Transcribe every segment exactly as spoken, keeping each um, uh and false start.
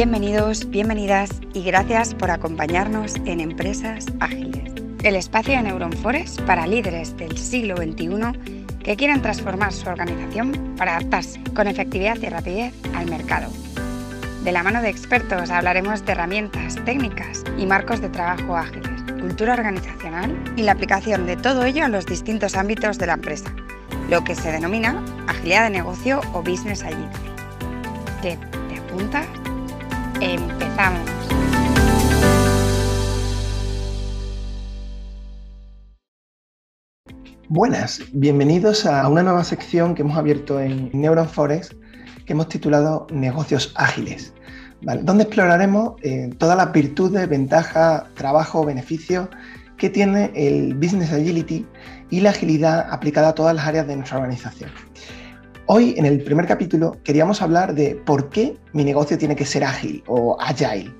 Bienvenidos, bienvenidas y gracias por acompañarnos en Empresas Ágiles, el espacio de NeuronForex para líderes del siglo veintiuno que quieran transformar su organización para adaptarse con efectividad y rapidez al mercado. De la mano de expertos hablaremos de herramientas, técnicas y marcos de trabajo ágiles, cultura organizacional y la aplicación de todo ello a los distintos ámbitos de la empresa, lo que se denomina agilidad de negocio o business agility. ¿Te, te apuntas? ¡Empezamos! Buenas, bienvenidos a una nueva sección que hemos abierto en NeuronForex que hemos titulado Negocios Ágiles, ¿vale? Donde exploraremos eh, todas las virtudes, ventajas, trabajo, beneficios que tiene el Business Agility y la agilidad aplicada a todas las áreas de nuestra organización. Hoy, en el primer capítulo, queríamos hablar de por qué mi negocio tiene que ser ágil o agile,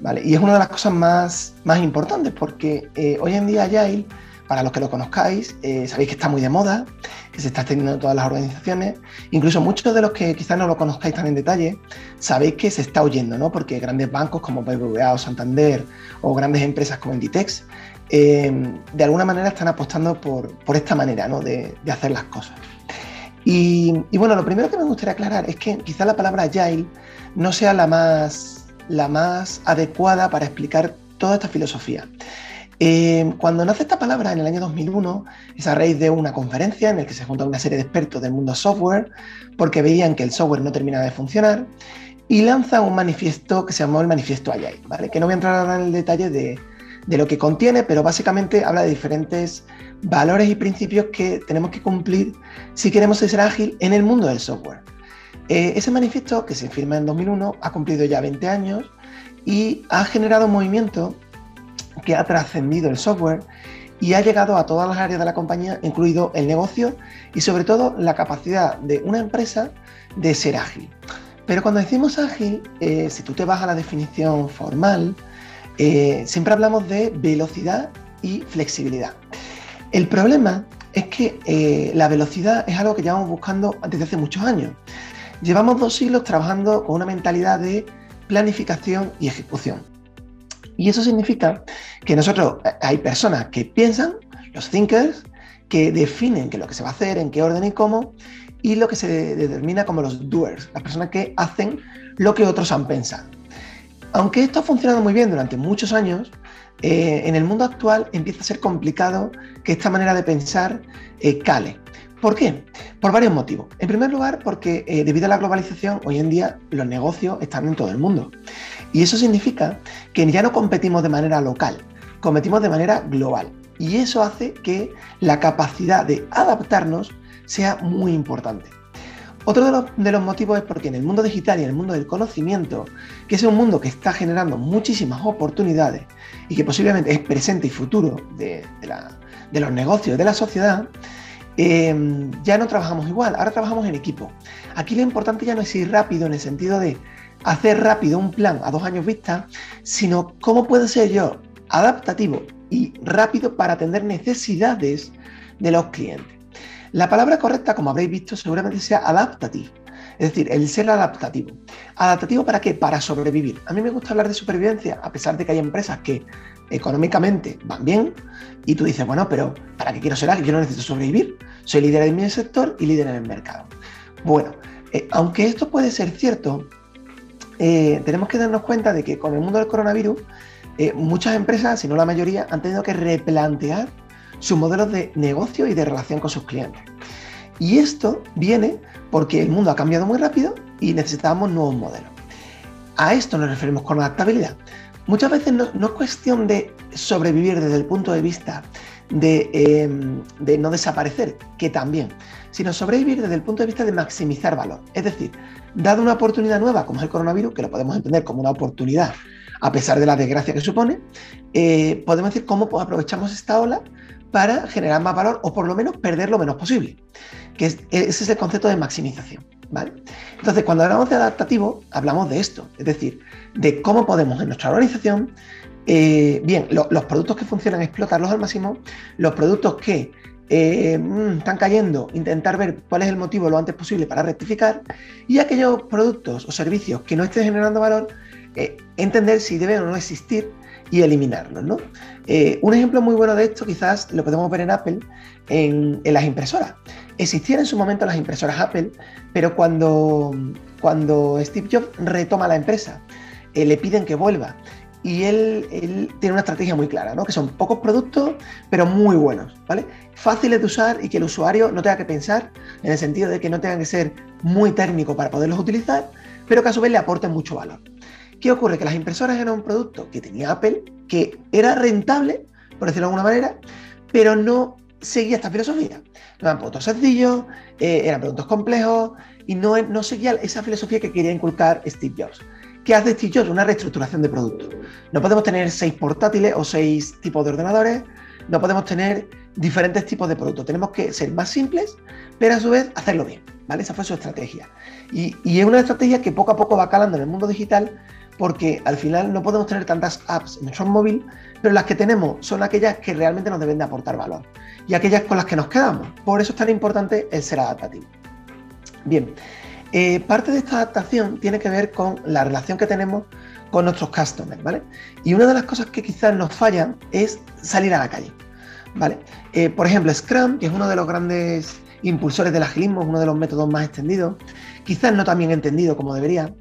¿vale? Y es una de las cosas más, más importantes porque eh, hoy en día agile, para los que lo conozcáis, eh, sabéis que está muy de moda, que se está extendiendo en todas las organizaciones. Incluso muchos de los que quizás no lo conozcáis tan en detalle, sabéis que se está oyendo, ¿no? Porque grandes bancos como B B V A o Santander o grandes empresas como Inditex, eh, de alguna manera están apostando por, por esta manera, ¿no? de, de hacer las cosas. Y, y bueno, lo primero que me gustaría aclarar es que quizá la palabra agile no sea la más, la más adecuada para explicar toda esta filosofía. Eh, cuando nace esta palabra en el año dos mil uno, es a raíz de una conferencia en la que se juntó una serie de expertos del mundo software porque veían que el software no terminaba de funcionar y lanza un manifiesto que se llamó el Manifiesto Agile, ¿vale? Que no voy a entrar ahora en el detalle de, de lo que contiene, pero básicamente habla de diferentes valores y principios que tenemos que cumplir si queremos ser ágil en el mundo del software. Eh, ese manifiesto, que se firma en dos mil uno, ha cumplido ya veinte años y ha generado un movimiento que ha trascendido el software y ha llegado a todas las áreas de la compañía, incluido el negocio y sobre todo la capacidad de una empresa de ser ágil. Pero cuando decimos ágil, eh, si tú te vas a la definición formal, eh, siempre hablamos de velocidad y flexibilidad. El problema es que eh, la velocidad es algo que llevamos buscando desde hace muchos años. Llevamos dos siglos trabajando con una mentalidad de planificación y ejecución. Y eso significa que nosotros, hay personas que piensan, los thinkers, que definen qué es lo que se va a hacer, en qué orden y cómo, y lo que se determina como los doers, las personas que hacen lo que otros han pensado. Aunque esto ha funcionado muy bien durante muchos años, eh, en el mundo actual empieza a ser complicado que esta manera de pensar eh, cale. ¿Por qué? Por varios motivos. En primer lugar, porque eh, debido a la globalización, hoy en día los negocios están en todo el mundo. Y eso significa que ya no competimos de manera local, competimos de manera global. Y eso hace que la capacidad de adaptarnos sea muy importante. Otro de los, de los motivos es porque en el mundo digital y en el mundo del conocimiento, que es un mundo que está generando muchísimas oportunidades y que posiblemente es presente y futuro de, de, la, de los negocios, de la sociedad, Eh, ya no trabajamos igual, ahora trabajamos en equipo. Aquí lo importante ya no es ir rápido en el sentido de hacer rápido un plan a dos años vista, sino cómo puedo ser yo adaptativo y rápido para atender necesidades de los clientes. La palabra correcta, como habréis visto, seguramente sea adaptativo, es decir, el ser adaptativo. ¿Adaptativo para qué? Para sobrevivir. A mí me gusta hablar de supervivencia, a pesar de que hay empresas que económicamente van bien y tú dices, bueno, pero ¿para qué quiero ser ágil? Yo no necesito sobrevivir, soy líder en mi sector y líder en el mercado. Bueno, eh, aunque esto puede ser cierto, eh, tenemos que darnos cuenta de que con el mundo del coronavirus, eh, muchas empresas, si no la mayoría, han tenido que replantear sus modelos de negocio y de relación con sus clientes. Y esto viene porque el mundo ha cambiado muy rápido y necesitamos nuevos modelos. A esto nos referimos con adaptabilidad. Muchas veces no, no es cuestión de sobrevivir desde el punto de vista de, eh, de no desaparecer, que también, sino sobrevivir desde el punto de vista de maximizar valor. Es decir, dado una oportunidad nueva, como es el coronavirus, que lo podemos entender como una oportunidad, a pesar de la desgracia que supone, eh, podemos decir cómo aprovechamos esta ola para generar más valor o por lo menos perder lo menos posible, que es, ese es el concepto de maximización, ¿vale? Entonces, cuando hablamos de adaptativo, hablamos de esto, es decir, de cómo podemos en nuestra organización, eh, bien, lo, los productos que funcionan, explotarlos al máximo, los productos que eh, están cayendo, intentar ver cuál es el motivo lo antes posible para rectificar, y aquellos productos o servicios que no estén generando valor, eh, entender si deben o no existir y eliminarlos, ¿no? Eh, un ejemplo muy bueno de esto quizás lo podemos ver en Apple, en, en las impresoras. Existían en su momento las impresoras Apple, pero cuando, cuando Steve Jobs retoma la empresa, eh, le piden que vuelva. Y él, él tiene una estrategia muy clara, ¿no? Que son pocos productos, pero muy buenos, ¿vale? Fáciles de usar y que el usuario no tenga que pensar, en el sentido de que no tengan que ser muy técnicos para poderlos utilizar, pero que a su vez le aporten mucho valor. ¿Qué ocurre? Que las impresoras eran un producto que tenía Apple, que era rentable, por decirlo de alguna manera, pero no seguía esta filosofía. No eran productos sencillos, eh, eran productos complejos y no, no seguía esa filosofía que quería inculcar Steve Jobs. ¿Qué hace Steve Jobs? Una reestructuración de productos. No podemos tener seis portátiles o seis tipos de ordenadores, no podemos tener diferentes tipos de productos. Tenemos que ser más simples, pero a su vez hacerlo bien, ¿vale? Esa fue su estrategia. Y, y es una estrategia que poco a poco va calando en el mundo digital, porque al final no podemos tener tantas apps en nuestro móvil, pero las que tenemos son aquellas que realmente nos deben de aportar valor y aquellas con las que nos quedamos. Por eso es tan importante el ser adaptativo. Bien. Eh, parte de esta adaptación tiene que ver con la relación que tenemos con nuestros customers, ¿vale? Y una de las cosas que quizás nos fallan es salir a la calle, ¿vale? Eh, por ejemplo, Scrum, que es uno de los grandes impulsores del agilismo, uno de los métodos más extendidos, quizás no tan bien entendido como debería,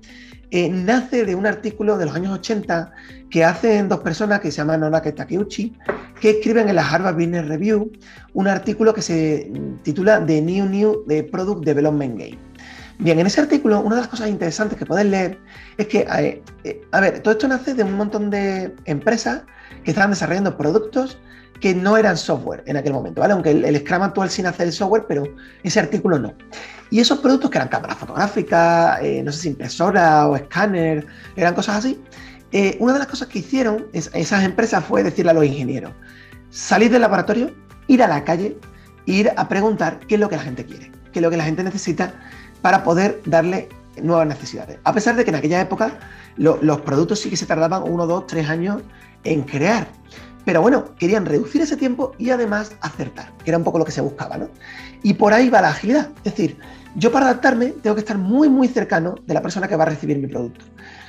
eh, nace de un artículo de los años ochenta que hacen dos personas que se llaman Nonaka Takeuchi, que escriben en la Harvard Business Review un artículo que se titula The New New Product Development Game. Bien, en ese artículo, una de las cosas interesantes que podéis leer es que, a, a ver, todo esto nace de un montón de empresas que estaban desarrollando productos que no eran software en aquel momento, ¿vale? Aunque el, el Scrum actual sí nace del software, pero ese artículo no. Y esos productos que eran cámaras fotográficas, eh, no sé si impresora o escáner, eran cosas así. Eh, una de las cosas que hicieron es, esas empresas fue decirle a los ingenieros, salid del laboratorio, ir a la calle, ir a preguntar qué es lo que la gente quiere, qué es lo que la gente necesita, para poder darle nuevas necesidades. A pesar de que en aquella época lo, los productos sí que se tardaban uno, dos, tres años en crear. Pero bueno, querían reducir ese tiempo y además acertar, que era un poco lo que se buscaba, ¿no? Y por ahí va la agilidad. Es decir, yo para adaptarme tengo que estar muy, muy cercano de la persona que va a recibir mi producto.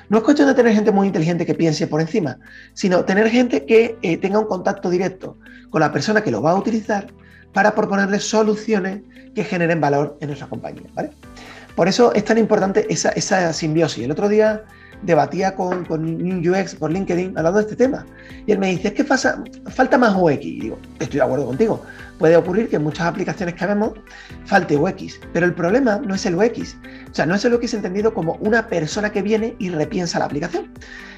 No es cuestión de tener gente muy inteligente que piense por encima, sino tener gente que eh, tenga un contacto directo con la persona que lo va a utilizar para proponerle soluciones que generen valor en nuestra compañía, ¿vale? Por eso es tan importante esa, esa simbiosis. El otro día debatía con, con New U X por LinkedIn hablando de este tema. Y él me dice, es que pasa, falta más U X. Y digo, estoy de acuerdo contigo. Puede ocurrir que en muchas aplicaciones que hagamos falte U X. Pero el problema no es el U X. O sea, no es el U X entendido como una persona que viene y repiensa la aplicación.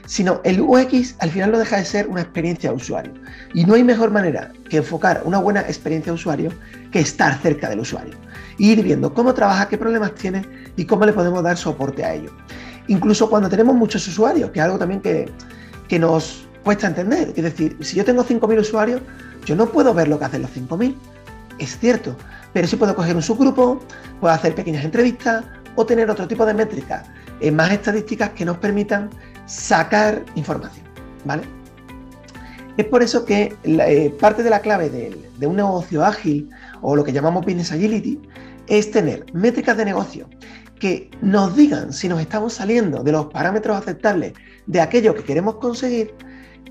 Sino el U X al final no deja de ser una experiencia de usuario. Y no hay mejor manera que enfocar una buena experiencia de usuario que estar cerca del usuario. Y ir viendo cómo trabaja, qué problemas tiene y cómo le podemos dar soporte a ello. Incluso cuando tenemos muchos usuarios, que es algo también que, que nos cuesta entender. Es decir, si yo tengo cinco mil usuarios, yo no puedo ver lo que hacen los cinco mil, es cierto, pero sí puedo coger un subgrupo, puedo hacer pequeñas entrevistas o tener otro tipo de métricas, eh, más estadísticas que nos permitan sacar información, ¿vale? Es por eso que la, eh, parte de la clave de, de un negocio ágil, o lo que llamamos Business Agility, es tener métricas de negocio que nos digan si nos estamos saliendo de los parámetros aceptables de aquello que queremos conseguir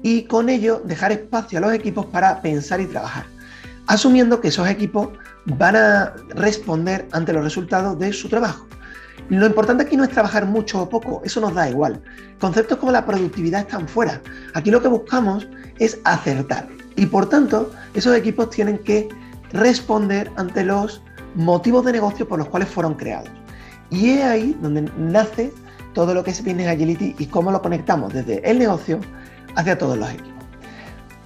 y con ello dejar espacio a los equipos para pensar y trabajar, asumiendo que esos equipos van a responder ante los resultados de su trabajo. Lo importante aquí no es trabajar mucho o poco, eso nos da igual. Conceptos como la productividad están fuera. Aquí lo que buscamos es acertar y por tanto esos equipos tienen que responder ante los motivos de negocio por los cuales fueron creados. Y es ahí donde nace todo lo que es Business Agility y cómo lo conectamos desde el negocio hacia todos los equipos.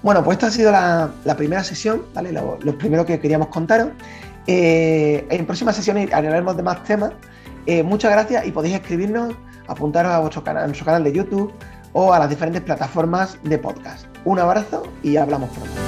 Bueno, pues esta ha sido la, la primera sesión, ¿vale? Lo, lo primero que queríamos contaros. Eh, en próximas sesiones hablaremos de más temas. Eh, muchas gracias y podéis escribirnos, apuntaros a vuestro canal, a nuestro canal de YouTube o a las diferentes plataformas de podcast. Un abrazo y hablamos pronto.